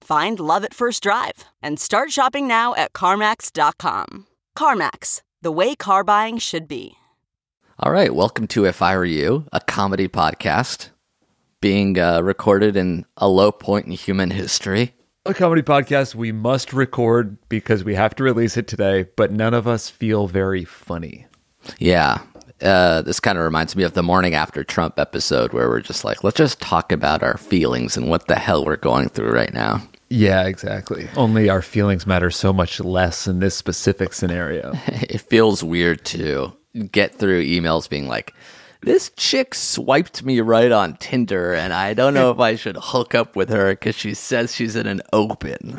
Find love at first drive and start shopping now at CarMax.com. CarMax, the way car buying should be. All right, welcome to If I Were You, a comedy podcast being recorded in a low point in human history. A comedy podcast we must record because we have to release it today, but none of us feel very funny. Yeah, this kind of reminds me of the morning after Trump episode where we're just like, let's just talk about our feelings and what the hell we're going through right now. Yeah, exactly. Only our feelings matter so much less in this specific scenario. It feels weird to get through emails being like, this chick swiped me right on Tinder, and I don't know if I should hook up with her because she says she's in an open.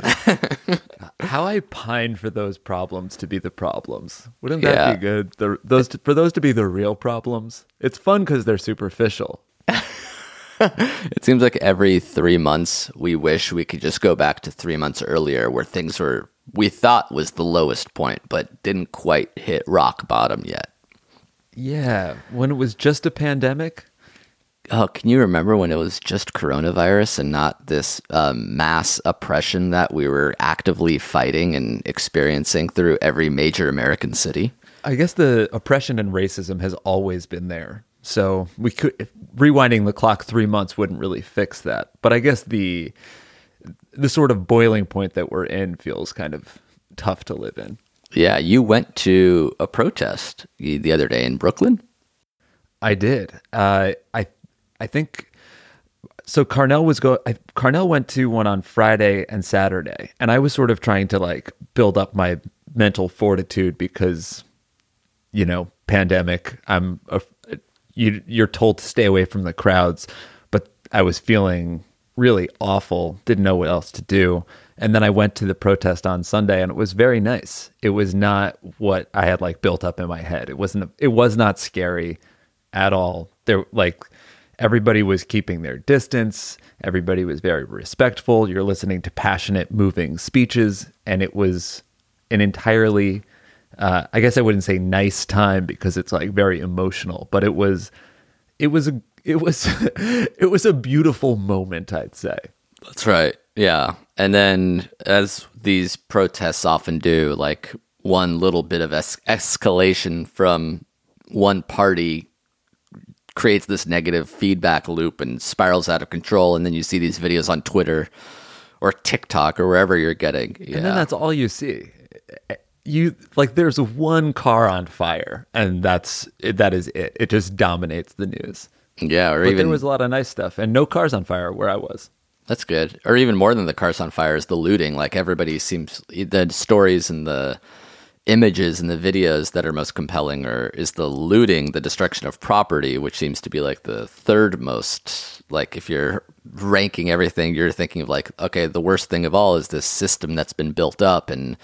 How I pine for those problems to be the problems. Wouldn't that be good? For those to be the real problems. It's fun because they're superficial. It seems like every 3 months we wish we could just go back to 3 months earlier where things were, we thought was the lowest point, but didn't quite hit rock bottom yet. Yeah, when it was just a pandemic. Oh, can you remember when it was just coronavirus and not this mass oppression that we were actively fighting and experiencing through every major American city? I guess the oppression and racism has always been there. So we could rewinding the clock 3 months wouldn't really fix that. But I guess the sort of boiling point that we're in feels kind of tough to live in. Yeah, you went to a protest the other day in Brooklyn? I did. I think so. Carnell went to one on Friday and Saturday, and I was sort of trying to like build up my mental fortitude because, you know, pandemic. You're told to stay away from the crowds, but I was feeling really awful. Didn't know what else to do. And then I went to the protest on Sunday, and it was very nice. It was not what I had like built up in my head. It was not scary at all. There, like, everybody was keeping their distance. Everybody was very respectful. You're listening to passionate, moving speeches, and it was an entirely, I guess I wouldn't say nice time because it's like very emotional, but it was a beautiful moment, I'd say. That's right. Yeah. And then, as these protests often do, like one little bit of escalation from one party creates this negative feedback loop and spirals out of control. And then you see these videos on Twitter or TikTok or wherever you're getting. Yeah. And then that's all you see. You like, there's one car on fire, and that is it. It just dominates the news. Yeah. But there was a lot of nice stuff, and no cars on fire where I was. That's good. Or even more than the cars on fire is the looting. Like, everybody seems, the stories and the images and the videos that are most compelling is the looting, the destruction of property, which seems to be like the third most, like, if you're ranking everything, you're thinking of like, okay, the worst thing of all is this system that's been built up and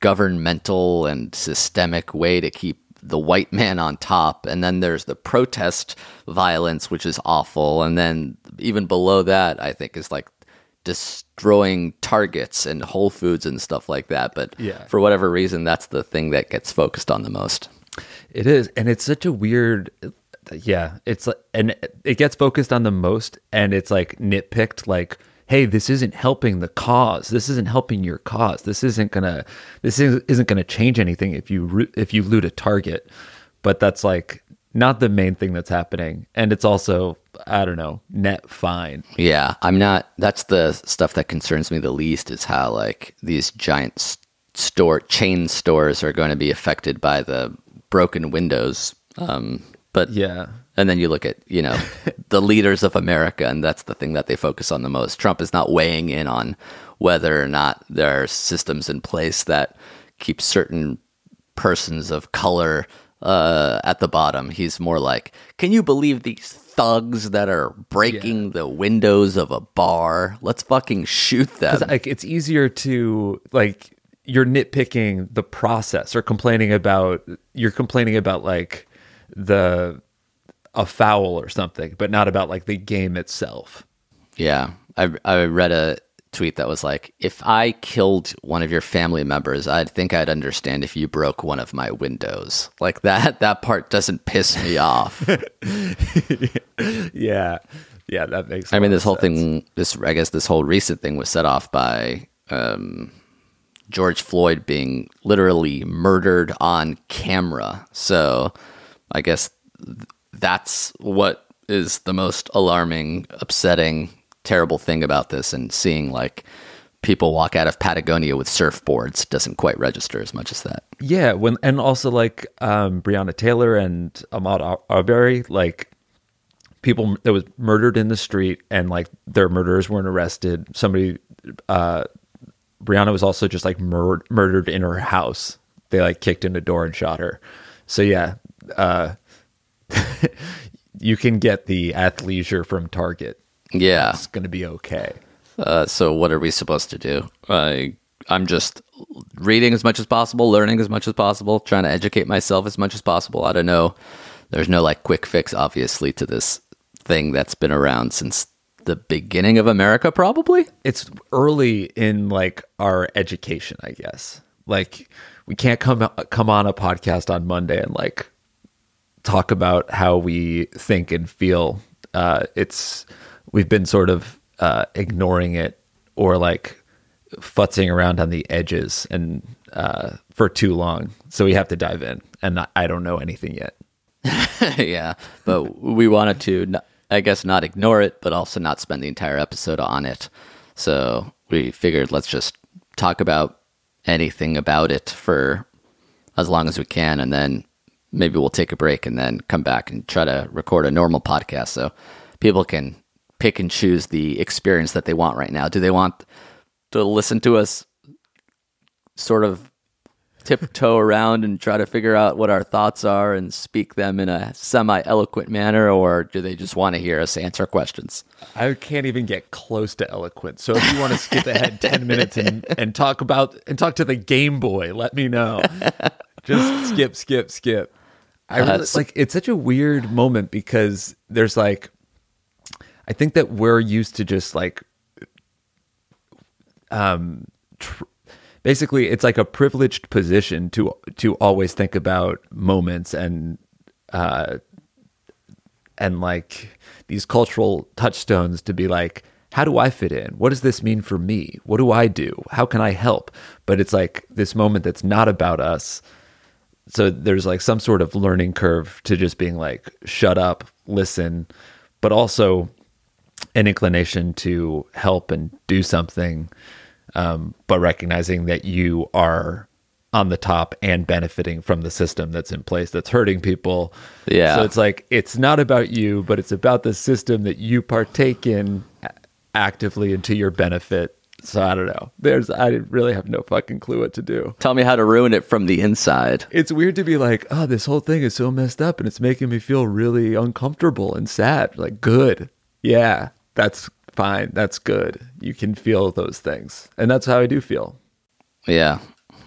governmental and systemic way to keep the white man on top. And then there's the protest violence, which is awful. And then even below that, I think, is like destroying Targets and Whole Foods and stuff like that. But for whatever reason, that's the thing that gets focused on the most. It is. And it's such a weird, it's like, and it gets focused on the most, and it's like nitpicked, like, hey, this isn't helping the cause. This isn't helping your cause. This isn't gonna change anything if you loot a Target. But that's like not the main thing that's happening, and it's also, I don't know, net fine. Yeah, that's the stuff that concerns me the least, is how like these giant chain stores are going to be affected by the broken windows. But yeah. And then you look at, you know, the leaders of America, and that's the thing that they focus on the most. Trump is not weighing in on whether or not there are systems in place that keep certain persons of color at the bottom. He's more like, can you believe these thugs that are breaking the windows of a bar? Let's fucking shoot them. Like, it's easier to, like, you're nitpicking the process or complaining about like a foul or something, but not about like the game itself. Yeah. I read a tweet that was like, if I killed one of your family members, I'd think I'd understand if you broke one of my windows. Like that part doesn't piss me off. Yeah. Yeah, that makes sense. I mean, this whole thing, I guess this whole recent thing was set off by George Floyd being literally murdered on camera. So I guess that's what is the most alarming, upsetting, terrible thing about this, and seeing like people walk out of Patagonia with surfboards doesn't quite register as much as that. Yeah, and also like Breonna Taylor and Ahmaud Arbery, like people that was murdered in the street, and like their murderers weren't arrested. Somebody, Breonna was also just like murdered in her house. They like kicked in a door and shot her. So yeah, you can get the athleisure from Target. Yeah. It's going to be okay. So what are we supposed to do? I'm just reading as much as possible, learning as much as possible, trying to educate myself as much as possible. I don't know. There's no like quick fix, obviously, to this thing that's been around since the beginning of America, probably. It's early in like our education, I guess. Like we can't come on a podcast on Monday and like talk about how we think and feel. We've been sort of ignoring it or like futzing around on the edges and for too long. So we have to dive in, and I don't know anything yet. Yeah, but we wanted to, I guess, not ignore it, but also not spend the entire episode on it. So we figured let's just talk about anything about it for as long as we can, and then maybe we'll take a break and then come back and try to record a normal podcast so people can pick and choose the experience that they want right now. Do they want to listen to us sort of tiptoe around and try to figure out what our thoughts are and speak them in a semi-eloquent manner, or do they just want to hear us answer questions? I can't even get close to eloquent. So if you want to skip ahead 10 minutes and talk to the Game Boy, let me know. Just skip. I really, like, it's such a weird moment because there's like, I think that we're used to just like, basically it's like a privileged position to always think about moments and like these cultural touchstones to be like, how do I fit in? What does this mean for me? What do I do? How can I help? But it's like this moment that's not about us. So there's like some sort of learning curve to just being like, shut up, listen, but also an inclination to help and do something, but recognizing that you are on the top and benefiting from the system that's in place that's hurting people. Yeah. So it's like, it's not about you, but it's about the system that you partake in actively and to your benefit. So I don't know. I really have no fucking clue what to do. Tell me how to ruin it from the inside. It's weird to be like, oh, this whole thing is so messed up and it's making me feel really uncomfortable and sad. Like, good. Yeah, that's fine. That's good. You can feel those things. And that's how I do feel. Yeah,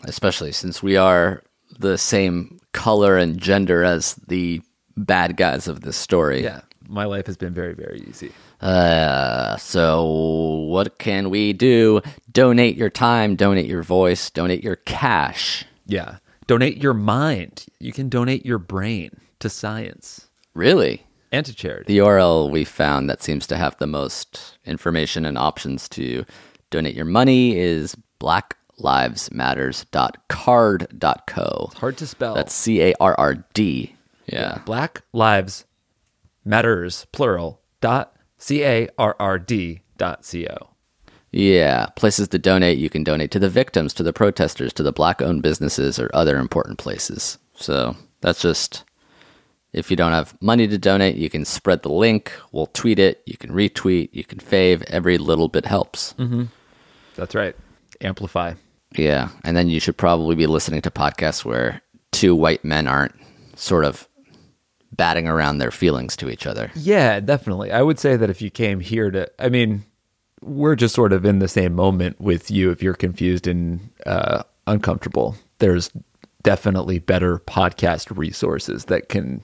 especially since we are the same color and gender as the bad guys of this story. Yeah, my life has been very, very easy. So what can we do? Donate your time, donate your voice, donate your cash. Yeah. Donate your mind. You can donate your brain to science. Really? And to charity. The URL we found that seems to have the most information and options to donate your money is blacklivesmatters.card.co. It's hard to spell. That's CARRD. Yeah. Black Lives Matters, plural, .CARRD.co. Yeah, places to donate. You can donate to the victims, to the protesters, to the black-owned businesses, or other important places. So that's just, if you don't have money to donate, you can spread the link. We'll tweet it. You can retweet. You can fave. Every little bit helps. Mm-hmm. That's right. Amplify. Yeah, and then you should probably be listening to podcasts where two white men aren't sort of batting around their feelings to each other. Yeah, definitely. I would say that if you came here to, I mean, we're just sort of in the same moment with you if you're confused and uncomfortable. There's definitely better podcast resources that can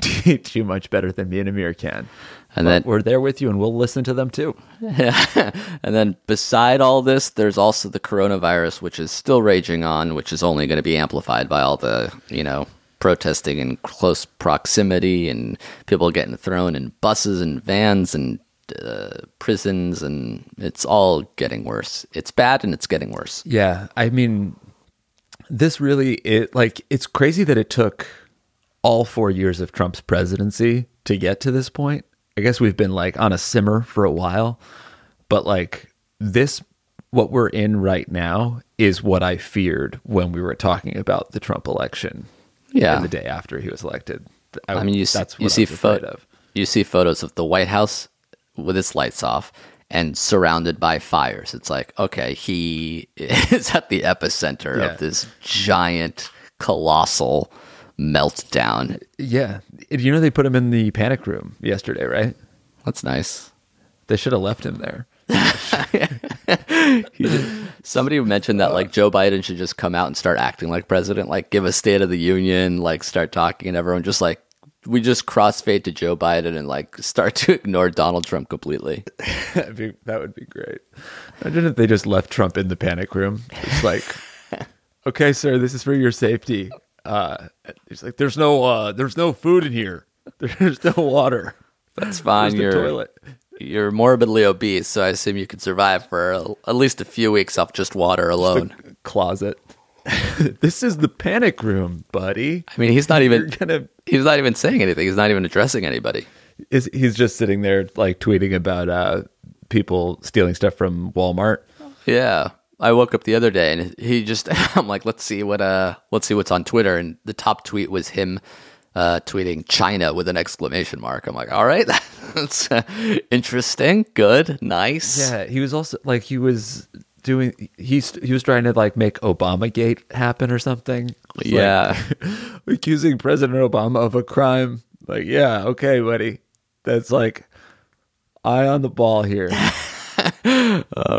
teach you much better than me and Amir can. And then, we're there with you and we'll listen to them too. Yeah. And then beside all this, there's also the coronavirus, which is still raging on, which is only going to be amplified by all the, you know, protesting in close proximity and people getting thrown in buses and vans and prisons, and it's all getting worse. It's bad and it's getting worse. Yeah. I mean, this really, it's crazy that it took all 4 years of Trump's presidency to get to this point. I guess we've been like on a simmer for a while, but like this, what we're in right now is what I feared when we were talking about the Trump election. Yeah. And the day after he was elected. You see photos of the White House with its lights off and surrounded by fires. It's like, okay, he is at the epicenter of this giant, colossal meltdown. Yeah. You know, they put him in the panic room yesterday, right? That's nice. They should have left him there. Somebody mentioned that like Joe Biden should just come out and start acting like president, like give a State of the Union, like start talking, and everyone just like, we just crossfade to Joe Biden and like start to ignore Donald Trump completely. That would be great. Imagine if they just left Trump in the panic room. It's like, okay, sir, this is for your safety. He's like, there's no food in here. There's no water. That's fine. There's the toilet. You're morbidly obese, so I assume you could survive for at least a few weeks off just water alone. Just a closet. This is the panic room, buddy. I mean, he's not even saying anything. He's not even addressing anybody. He's just sitting there like tweeting about people stealing stuff from Walmart. Yeah. I woke up the other day and I'm like, let's see what's on Twitter, and the top tweet was him tweeting China with an exclamation mark. I'm like, all right, that's interesting, good, nice. Yeah, he was also like, he was trying to like make Obamagate happen or something. Yeah, like, accusing President Obama of a crime. Like, yeah, okay, buddy, that's like eye on the ball here.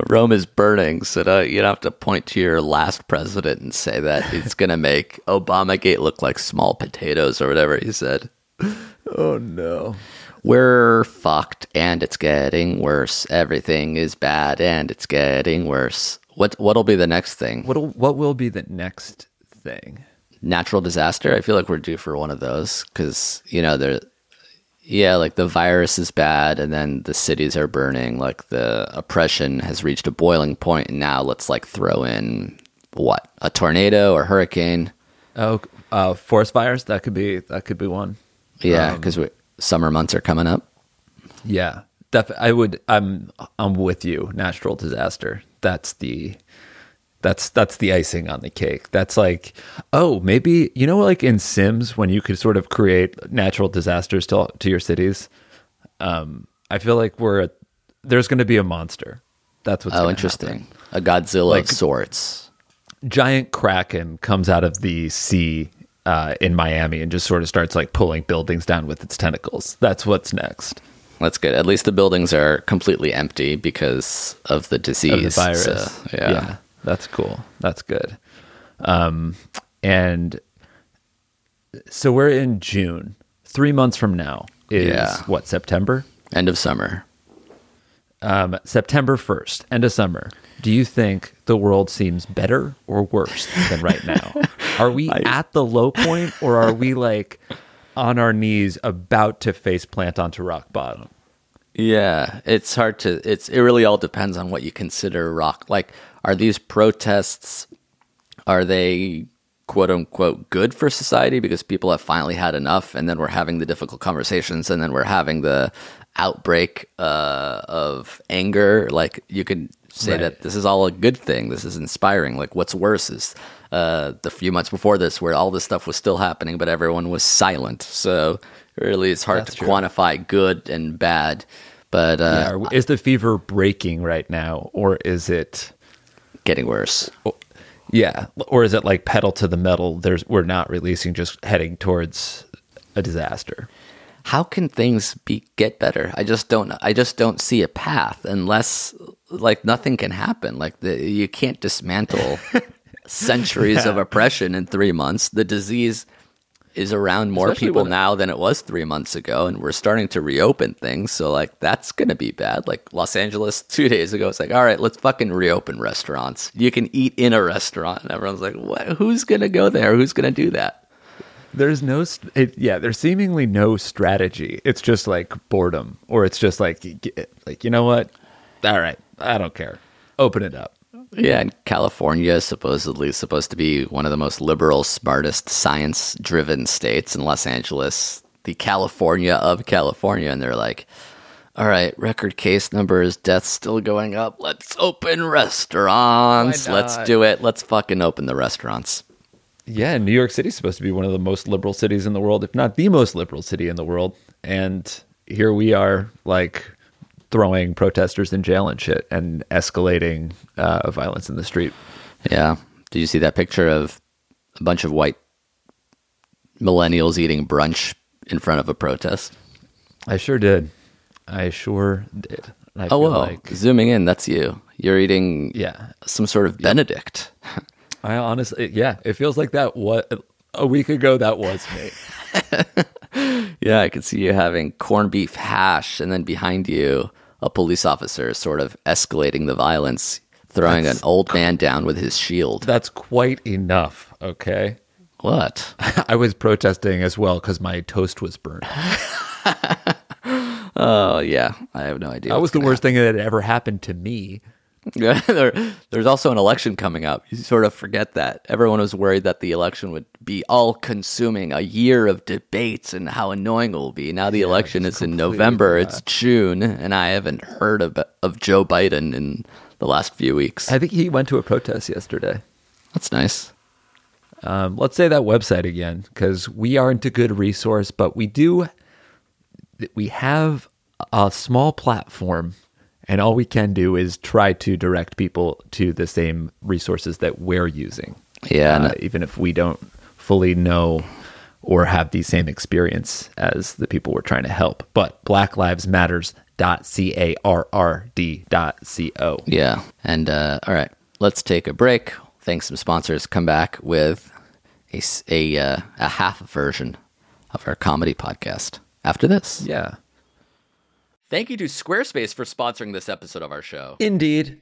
Rome is burning, so you don't have to point to your last president and say that. It's going to make Obamagate look like small potatoes or whatever he said. Oh, no. We're fucked, and it's getting worse. Everything is bad, and it's getting worse. What'll be the next thing? What will be the next thing? Natural disaster? I feel like we're due for one of those because, you know, yeah, like the virus is bad, and then the cities are burning. Like the oppression has reached a boiling point, and now let's like throw in a tornado or hurricane. Oh, forest fires. That could be one. Yeah, because summer months are coming up. Yeah, I'm with you. Natural disaster. That's the icing on the cake. That's like, oh, maybe, you know, like in Sims when you could sort of create natural disasters to your cities. I feel like there's going to be a monster. That's what's interesting. Happen. A Godzilla like, of sorts. Giant kraken comes out of the sea in Miami and just sort of starts like pulling buildings down with its tentacles. That's what's next. That's good. At least the buildings are completely empty because of the disease, of the virus. So, yeah. That's cool. That's good. And so we're in June. 3 months from now is what, September? End of summer. September 1st, end of summer. Do you think the world seems better or worse than right now? Are we at the low point, or are we like on our knees about to face plant onto rock bottom? Yeah, it really all depends on what you consider rock. Like, are these protests, are they quote unquote good for society because people have finally had enough, and then we're having the difficult conversations, and then we're having the outbreak of anger. Like, you could say that this is all a good thing. This is inspiring. Like, what's worse is the few months before this where all this stuff was still happening, but everyone was silent. So really, it's hard to quantify good and bad. But is the fever breaking right now, or is it getting worse? Yeah, or is it like pedal to the metal? We're not releasing, just heading towards a disaster. How can things get better? I just don't see a path unless, like, nothing can happen. Like, you can't dismantle centuries of oppression in 3 months. The disease is around more people now than it was 3 months ago, and we're starting to reopen things. So, like, that's going to be bad. Like, Los Angeles 2 days ago, it's like, all right, let's fucking reopen restaurants. You can eat in a restaurant. And everyone's like, what? Who's going to go there? Who's going to do that? There's there's seemingly no strategy. It's just like boredom, or it's just like, you know what? All right, I don't care. Open it up. Yeah, and California is supposed to be one of the most liberal, smartest, science-driven states in Los Angeles, the California of California, and they're like, all right, record case numbers, deaths still going up. Let's open restaurants. Let's do it. Let's fucking open the restaurants. Yeah, New York City is supposed to be one of the most liberal cities in the world, if not the most liberal city in the world. And here we are, like, throwing protesters in jail and shit and escalating violence in the street. Yeah. Did you see that picture of a bunch of white millennials eating brunch in front of a protest? I sure did. Zooming in, that's you. You're eating some sort of Benedict. I honestly, it feels like that. What, a week ago, that was me. Yeah, I could see you having corned beef hash, and then behind you, a police officer sort of escalating the violence, throwing an old man down with his shield. That's quite enough, okay? What? I was protesting as well because my toast was burned. Oh, yeah. I have no idea. That was the worst thing that had ever happened to me. There's also an election coming up. You sort of forget that. Everyone was worried that the election would be all-consuming, a year of debates and how annoying it will be. Now the election is in November. It's June, and I haven't heard of Joe Biden in the last few weeks. I think he went to a protest yesterday. That's nice. Let's say that website again, because we aren't a good resource, but we have a small platform. And all we can do is try to direct people to the same resources that we're using. Yeah. Even if we don't fully know or have the same experience as the people we're trying to help. But blacklivesmatters.carrd.co. Yeah. And all right, let's take a break. Thank some sponsors. Come back with a half version of our comedy podcast after this. Yeah. Thank you to Squarespace for sponsoring this episode of our show. Indeed.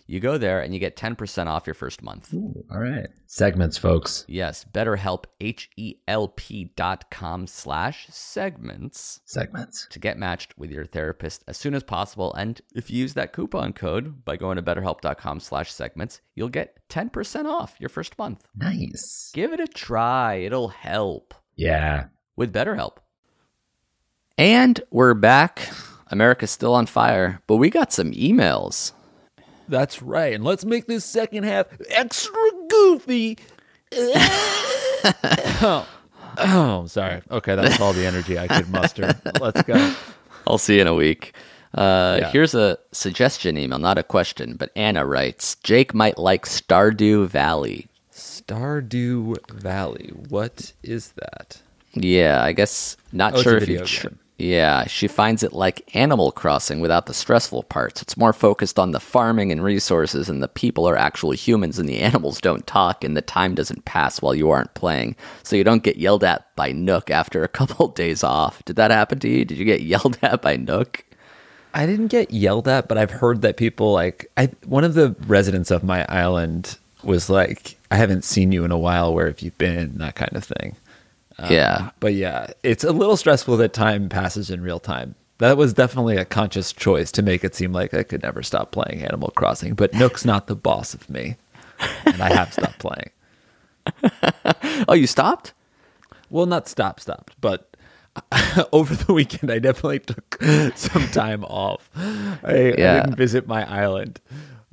You go there and you get 10% off your first month. Ooh, all right. Segments, folks. Yes. BetterHelp, HELP.com/segments. Segments. To get matched with your therapist as soon as possible. And if you use that coupon code by going to betterhelp.com/segments, you'll get 10% off your first month. Nice. Give it a try. It'll help. Yeah. With BetterHelp. And we're back. America's still on fire, but we got some emails. That's right. And let's make this second half extra goofy. I'm sorry. Okay, that's all the energy I could muster. Let's go. I'll see you in a week. Here's a suggestion email, not a question, but Anna writes, Jake might like Stardew Valley. Stardew Valley. What is that? Yeah, I guess not sure if you've... Yeah, she finds it like Animal Crossing without the stressful parts. It's more focused on the farming and resources, and the people are actually humans, and the animals don't talk, and the time doesn't pass while you aren't playing. So you don't get yelled at by Nook after a couple of days off. Did that happen to you? Did you get yelled at by Nook? I didn't get yelled at, but I've heard that people one of the residents of my island was like, I haven't seen you in a while. Where have you been? That kind of thing. But yeah, it's a little stressful that time passes in real time. That was definitely a conscious choice to make it seem like I could never stop playing Animal Crossing, but Nook's not the boss of me, and I have stopped playing. Oh, you stopped? Well, not stopped, but over the weekend, I definitely took some time off. I didn't visit my island.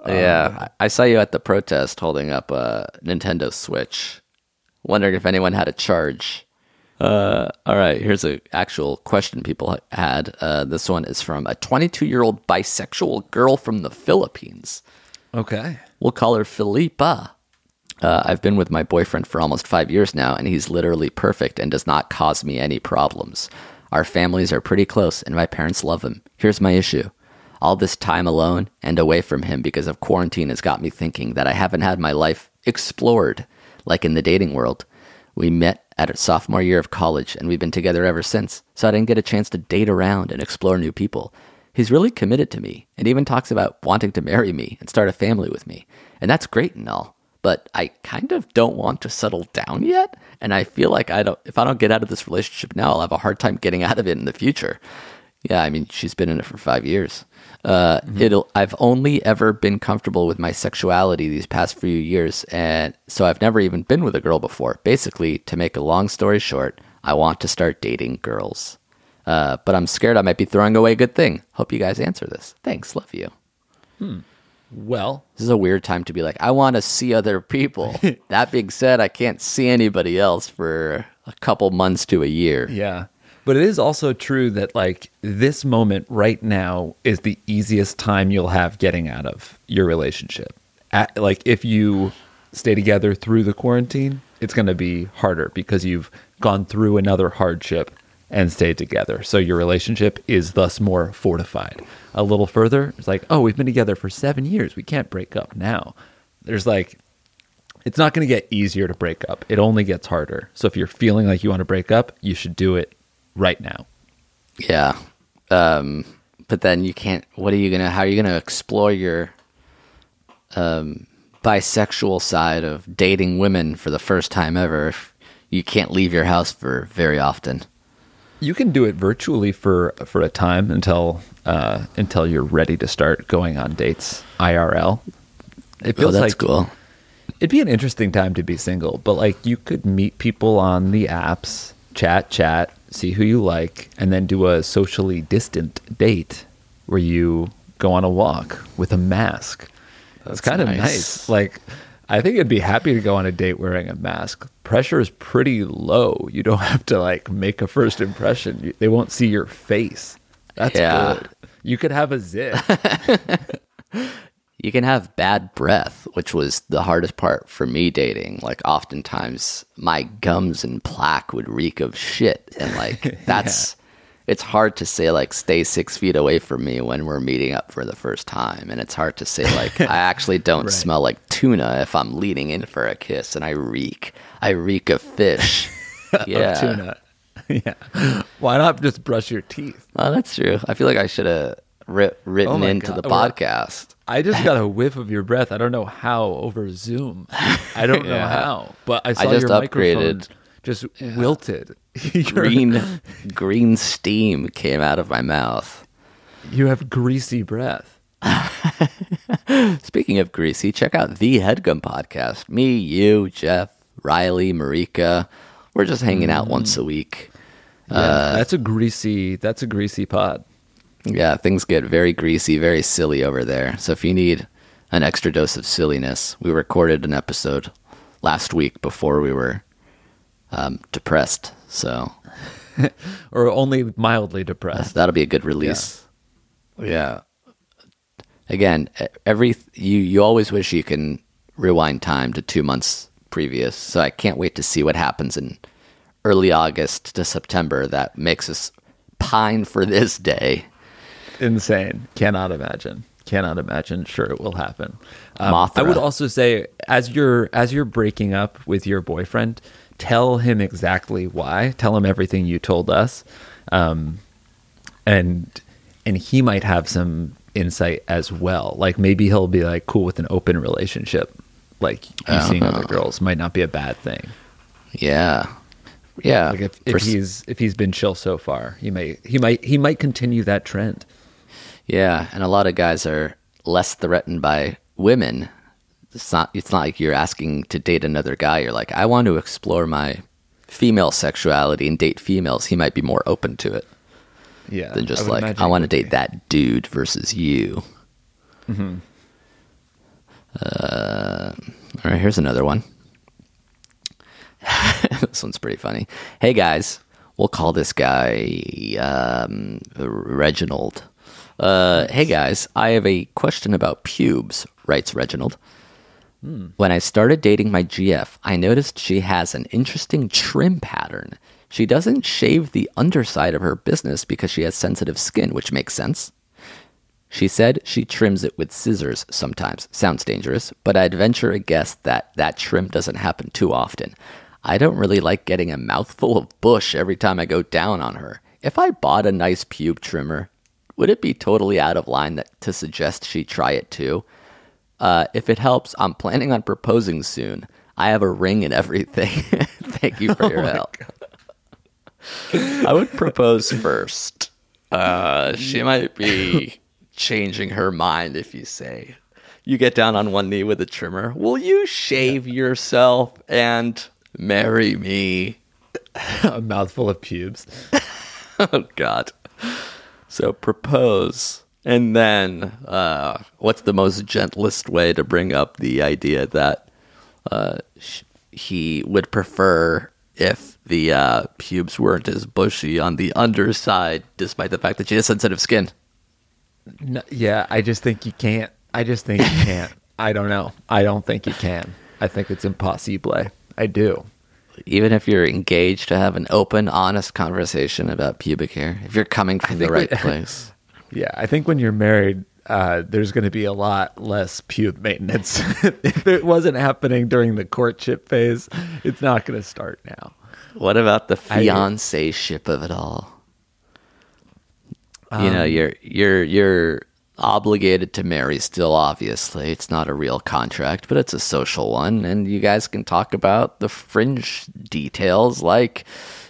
I saw you at the protest holding up a Nintendo Switch, wondering if anyone had a charge. All right, here's an actual question people had. This one is from a 22-year-old bisexual girl from the Philippines. Okay. We'll call her Filipa. I've been with my boyfriend for almost 5 years now, and he's literally perfect and does not cause me any problems. Our families are pretty close, and my parents love him. Here's my issue. All this time alone and away from him because of quarantine has got me thinking that I haven't had my life explored, like in the dating world. We met at a sophomore year of college, and we've been together ever since, so I didn't get a chance to date around and explore new people. He's really committed to me, and even talks about wanting to marry me and start a family with me, and that's great and all, but I kind of don't want to settle down yet, and I feel like if I don't get out of this relationship now, I'll have a hard time getting out of it in the future. Yeah, I mean, she's been in it for 5 years. I've only ever been comfortable with my sexuality these past few years, and so I've never even been with a girl before. Basically, to make a long story short, I want to start dating girls. But I'm scared I might be throwing away a good thing. Hope you guys answer this. Thanks, love you. Well, this is a weird time to be like, I want to see other people. That being said, I can't see anybody else for a couple months to a year. Yeah. But it is also true that this moment right now is the easiest time you'll have getting out of your relationship. If you stay together through the quarantine, it's going to be harder because you've gone through another hardship and stayed together. So your relationship is thus more fortified. A little further, it's like, oh, we've been together for 7 years. We can't break up now. There's like, it's not going to get easier to break up. It only gets harder. So if you're feeling like you want to break up, you should do it right now. Yeah. But then you can't, how are you going to explore your bisexual side of dating women for the first time ever if you can't leave your house for very often? You can do it virtually for a time until you're ready to start going on dates IRL. It feels like cool. It'd be an interesting time to be single, but like you could meet people on the apps, chat, see who you like, and then do a socially distant date where you go on a walk with a mask. That's kind of nice. Like, I think I'd be happy to go on a date wearing a mask. Pressure is pretty low. You don't have to like make a first impression. They won't see your face. That's good. You could have a zit. You can have bad breath, which was the hardest part for me dating. Like, oftentimes my gums and plaque would reek of shit. And like, that's, it's hard to say like, stay 6 feet away from me when we're meeting up for the first time. And it's hard to say like, I actually don't smell like tuna if I'm leaning in for a kiss and I reek of fish. Of tuna. Yeah. Why not just brush your teeth? Oh, that's true. I feel like I should have written into the podcast. I just got a whiff of your breath. I don't know how, over Zoom. I don't know how, but I saw your microphone just wilted. green steam came out of my mouth. You have greasy breath. Speaking of greasy, check out the HeadGum podcast. Me, you, Jeff, Riley, Marika. We're just hanging out once a week. Yeah, that's a greasy pod. Yeah, things get very greasy, very silly over there. So if you need an extra dose of silliness, we recorded an episode last week before we were depressed. So, or only mildly depressed. That'll be a good release. Yeah. Again, you always wish you can rewind time to 2 months previous. So I can't wait to see what happens in early August to September that makes us pine for this day. Insane. Cannot imagine. Sure, it will happen. I would also say, as you're breaking up with your boyfriend, tell him exactly why. Tell him everything you told us, and he might have some insight as well. Like, maybe he'll be like cool with an open relationship. Like, you seeing other girls might not be a bad thing. Yeah. Yeah. Like if he's been chill so far, he might continue that trend. Yeah, and a lot of guys are less threatened by women. It's not like you're asking to date another guy. You're like, I want to explore my female sexuality and date females. He might be more open to it. Yeah. Than just I want to date that dude versus you. Mm-hmm. All right, here's another one. This one's pretty funny. Hey guys, we'll call this guy Reginald. Hey guys, I have a question about pubes, writes Reginald. When I started dating my GF, I noticed she has an interesting trim pattern. She doesn't shave the underside of her business because she has sensitive skin, which makes sense. She said she trims it with scissors sometimes. Sounds dangerous, but I'd venture a guess that trim doesn't happen too often. I don't really like getting a mouthful of bush every time I go down on her. If I bought a nice pube trimmer, would it be totally out of line to suggest she try it too? If it helps, I'm planning on proposing soon. I have a ring and everything. Thank you for your help. I would propose first. She might be changing her mind if you say, you get down on one knee with a trimmer. Will you shave yourself and marry me? A mouthful of pubes. Oh, God. So propose, and then what's the most gentlest way to bring up the idea that he would prefer if the pubes weren't as bushy on the underside, despite the fact that she has sensitive skin? No, yeah, I just think you can't. I don't know. I don't think you can. I think it's impossible. I do. Even if you're engaged, to have an open, honest conversation about pubic hair, if you're coming from the right place. Yeah, I think when you're married, there's going to be a lot less pube maintenance. If it wasn't happening during the courtship phase, it's not going to start now. What about the fiancéship of it all? You know, you're obligated to marry still, obviously. It's not a real contract, but it's a social one, and you guys can talk about the fringe details like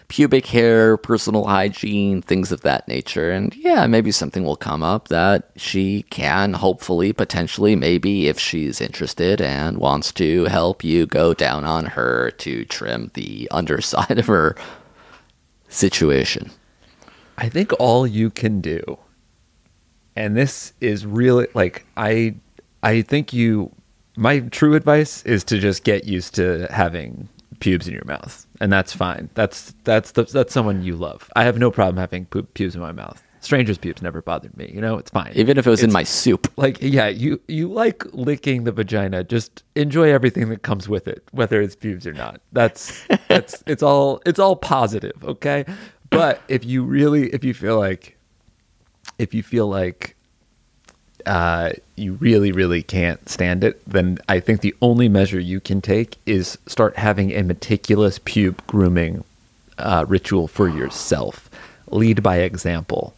pubic hair, personal hygiene, things of that nature. And yeah, maybe something will come up that she can hopefully, potentially, maybe if she's interested and wants to, help you go down on her to trim the underside of her situation. I think all you can do, and this is really, like, I think my true advice is to just get used to having pubes in your mouth, and that's fine. That's someone you love. I have no problem having pubes in my mouth. Strangers' pubes never bothered me. You know, it's fine. Even if it was in my soup. Like, yeah, you like licking the vagina. Just enjoy everything that comes with it, whether it's pubes or not. That's it's all positive, okay? But if you feel like you really, really can't stand it, then I think the only measure you can take is start having a meticulous pube grooming ritual for yourself. Lead by example.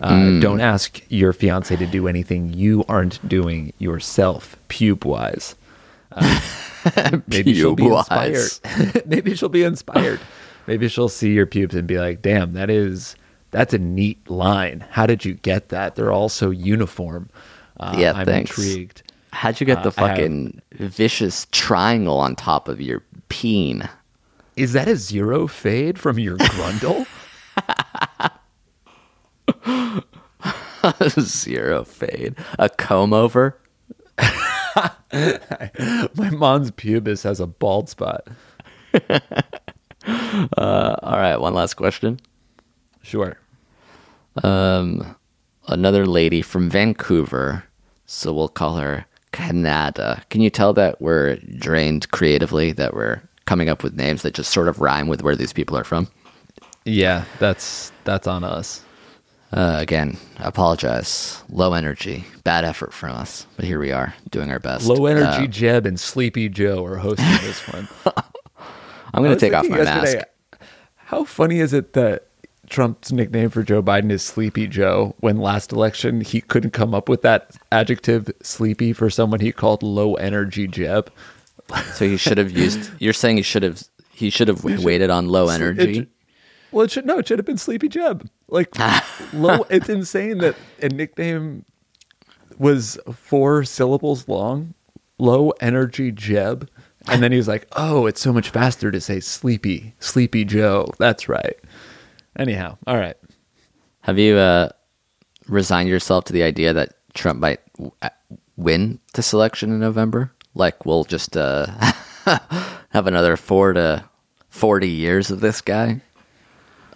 Don't ask your fiance to do anything you aren't doing yourself, pube-wise. Maybe she'll be inspired. Maybe she'll see your pubes and be like, damn, that's a neat line. How did you get that? They're all so uniform. I'm thanks. Intrigued. How'd you get the fucking vicious triangle on top of your peen? Is that a zero fade from your grundle? Zero fade. A comb over? My mom's pubis has a bald spot. All right, one last question. Sure. Another lady from Vancouver, so we'll call her Canada. Can you tell that we're drained creatively, that we're coming up with names that just sort of rhyme with where these people are from? Yeah, that's on us. Again, I apologize. Low energy, bad effort from us, but here we are doing our best. Low energy Jeb and Sleepy Joe are hosting this one. I'm going to take off my mask. How funny is it that Trump's nickname for Joe Biden is Sleepy Joe, when last election he couldn't come up with that adjective sleepy for someone he called low energy Jeb? So he should have used, you're saying he should have waited on low energy? It should have been Sleepy Jeb. Like, low. It's insane that a nickname was 4 syllables long, low energy Jeb. And then he was like, oh, it's so much faster to say Sleepy Joe. That's right. Anyhow, all right. Have you resigned yourself to the idea that Trump might win this election in November? Like, we'll just have another 4 to 40 years of this guy?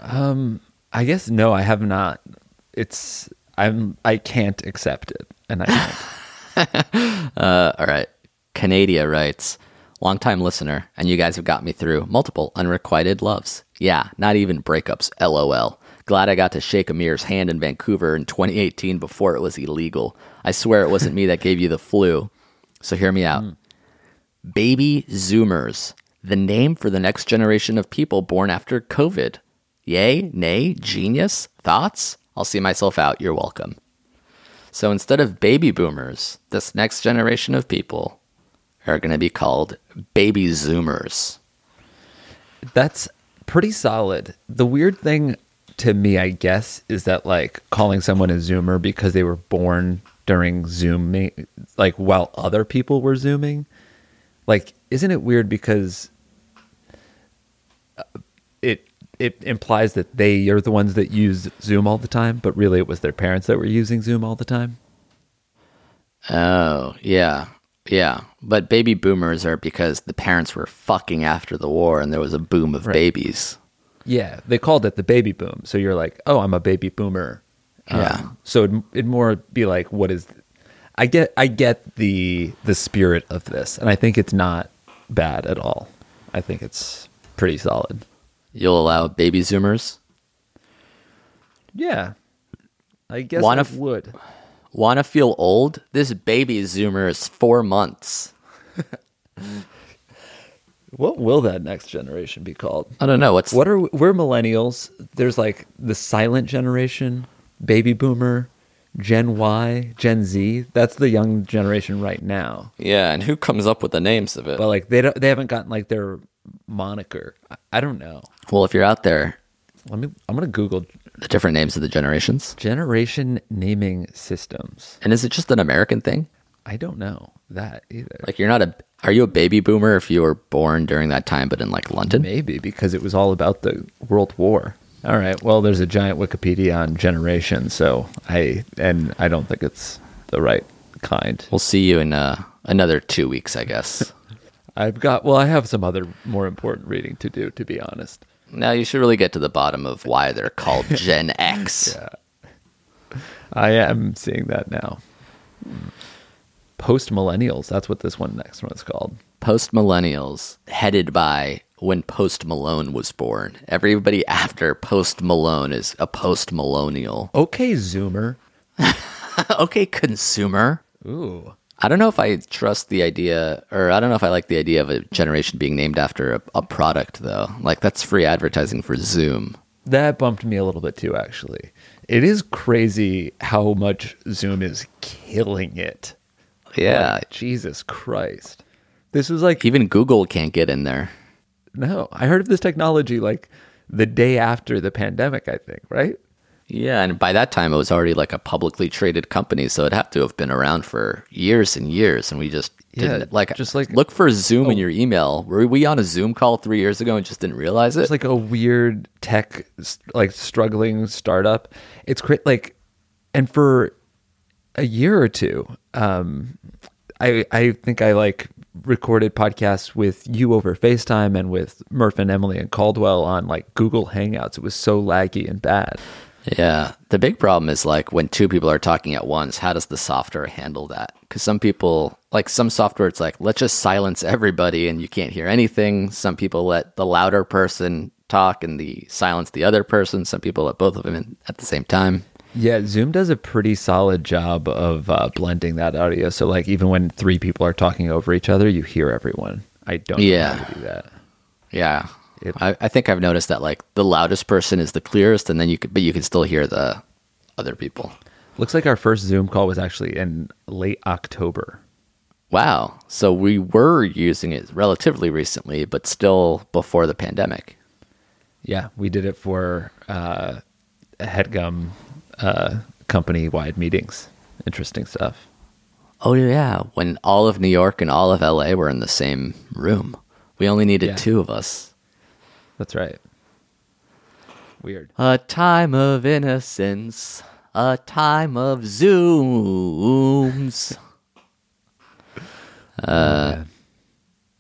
I guess, no, I have not. I can't accept it. And I can't. All right. Canadia writes, long-time listener, and you guys have got me through multiple unrequited loves. Yeah, not even breakups, LOL. Glad I got to shake Amir's hand in Vancouver in 2018 before it was illegal. I swear it wasn't me that gave you the flu. So hear me out. Baby Zoomers, the name for the next generation of people born after COVID. Yay, nay, genius, thoughts? I'll see myself out, you're welcome. So instead of baby boomers, this next generation of people are going to be called baby Zoomers. That's pretty solid. The weird thing to me, I guess, is that, like, calling someone a Zoomer because they were born during Zooming, like while other people were Zooming, like, isn't it weird because it implies that they are the ones that use Zoom all the time, but really it was their parents that were using Zoom all the time? Oh, yeah. Yeah, but baby boomers are because the parents were fucking after the war and there was a boom of babies. Yeah, they called it the baby boom. So you're like, oh, I'm a baby boomer. Yeah. So it'd more be like, what is... I get the spirit of this, and I think it's not bad at all. I think it's pretty solid. You'll allow baby Zoomers? Yeah, I guess I would. Want to feel old? This baby Zoomer is 4 months. What will that next generation be called? I don't know. We're millennials. There's like the silent generation, baby boomer, Gen Y, Gen Z. That's the young generation right now. Yeah, and who comes up with the names of it? But like they haven't gotten like their moniker. I don't know. Well, if you're out there, I'm gonna Google the different names of the generations. Generation naming systems. And is it just an American thing? I don't know that either. Like are you a baby boomer if you were born during that time, but in like London? Maybe, because it was all about the World War. All right. Well, there's a giant Wikipedia on generations, so I don't think it's the right kind. We'll see you in another 2 weeks, I guess. I have some other more important reading to do, to be honest. Now you should really get to the bottom of why they're called Gen X. Yeah. I am seeing that now. Post-millennials. That's what this next one is called. Post-millennials, headed by when Post Malone was born. Everybody after Post Malone is a post-millennial. Okay, Zoomer. Okay, consumer. Ooh. I don't know if I trust the idea, or I don't know if I like the idea of a generation being named after a product, though. Like, that's free advertising for Zoom. That bumped me a little bit, too, actually. It is crazy how much Zoom is killing it. Yeah. Like, Jesus Christ. This is like... Even Google can't get in there. No. I heard of this technology, like, the day after the pandemic, I think, right? Yeah, and by that time, it was already like a publicly traded company, so it'd have to have been around for years and years, and we just didn't. Yeah, look for Zoom in your email. Were we on a Zoom call 3 years ago and just didn't realize it? It's like a weird tech, like struggling startup. It's like, and for a year or two, I think I like recorded podcasts with you over FaceTime and with Murph and Emily and Caldwell on like Google Hangouts. It was so laggy and bad. Yeah. The big problem is like when two people are talking at once, how does the software handle that? Because some people, like some software, it's like, let's just silence everybody and you can't hear anything. Some people let the louder person talk and silence the other person. Some people let both of them in at the same time. Yeah. Zoom does a pretty solid job of blending that audio. So like even when three people are talking over each other, you hear everyone. I don't know how to do that. Yeah. I think I've noticed that like the loudest person is the clearest, and then you can still hear the other people. Looks like our first Zoom call was actually in late October. Wow. So we were using it relatively recently, but still before the pandemic. Yeah, we did it for HeadGum company-wide meetings. Interesting stuff. Oh, yeah. When all of New York and all of LA were in the same room. We only needed two of us. That's right. Weird. A time of innocence. A time of Zooms. All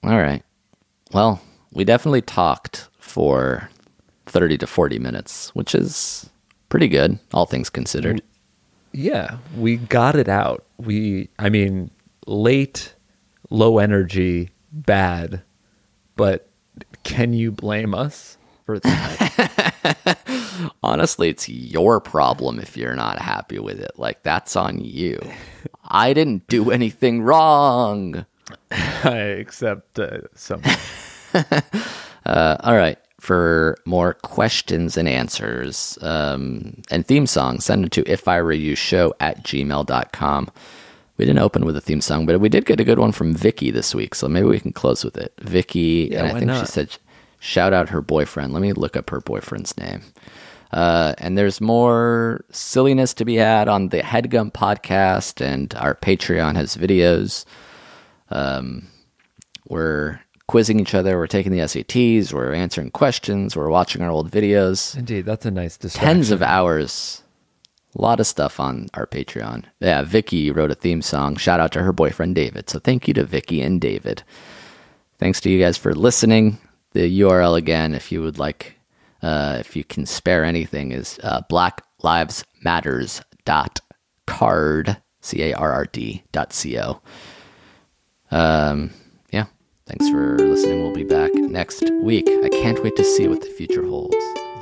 right. Well, we definitely talked for 30 to 40 minutes, which is pretty good, all things considered. Yeah, we got it out. Late, low energy, bad, but... Can you blame us for that? Honestly, it's your problem if you're not happy with it. Like, that's on you. I didn't do anything wrong. Except some. All right. For more questions and answers and theme songs, send them to ifiwereyoushow@gmail.com. We didn't open with a theme song, but we did get a good one from Vicky this week, so maybe we can close with it. Vicky, yeah, and I think she said, shout out her boyfriend. Let me look up her boyfriend's name. And there's more silliness to be had on the HeadGum podcast, and our Patreon has videos. We're quizzing each other. We're taking the SATs. We're answering questions. We're watching our old videos. Indeed, that's a nice distraction. Tens of hours. A lot of stuff on our Patreon. Yeah, Vicky wrote a theme song. Shout out to her boyfriend, David. So thank you to Vicky and David. Thanks to you guys for listening. The URL again, if you would like, if you can spare anything, is blacklivesmatters.card.co. Thanks for listening. We'll be back next week. I can't wait to see what the future holds.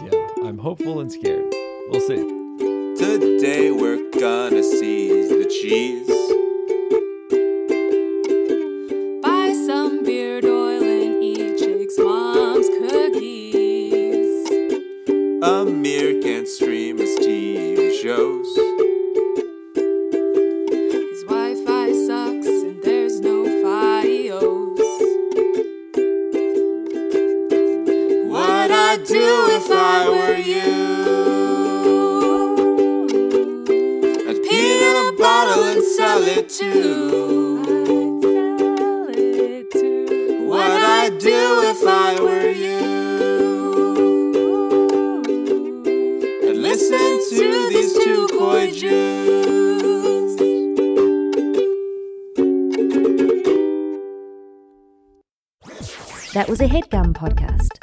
Yeah, I'm hopeful and scared. We'll see. Today we're gonna seize the cheese. Buy some beard oil and eat Jake's mom's cookies. Amir can't stream his TV shows. His Wi-Fi sucks and there's no FiOS. What I'd do if I were you, I'd pee in a bottle and sell it too. What I'd do if I were you, I'd listen to these two coy Jews. That was a HeadGum podcast.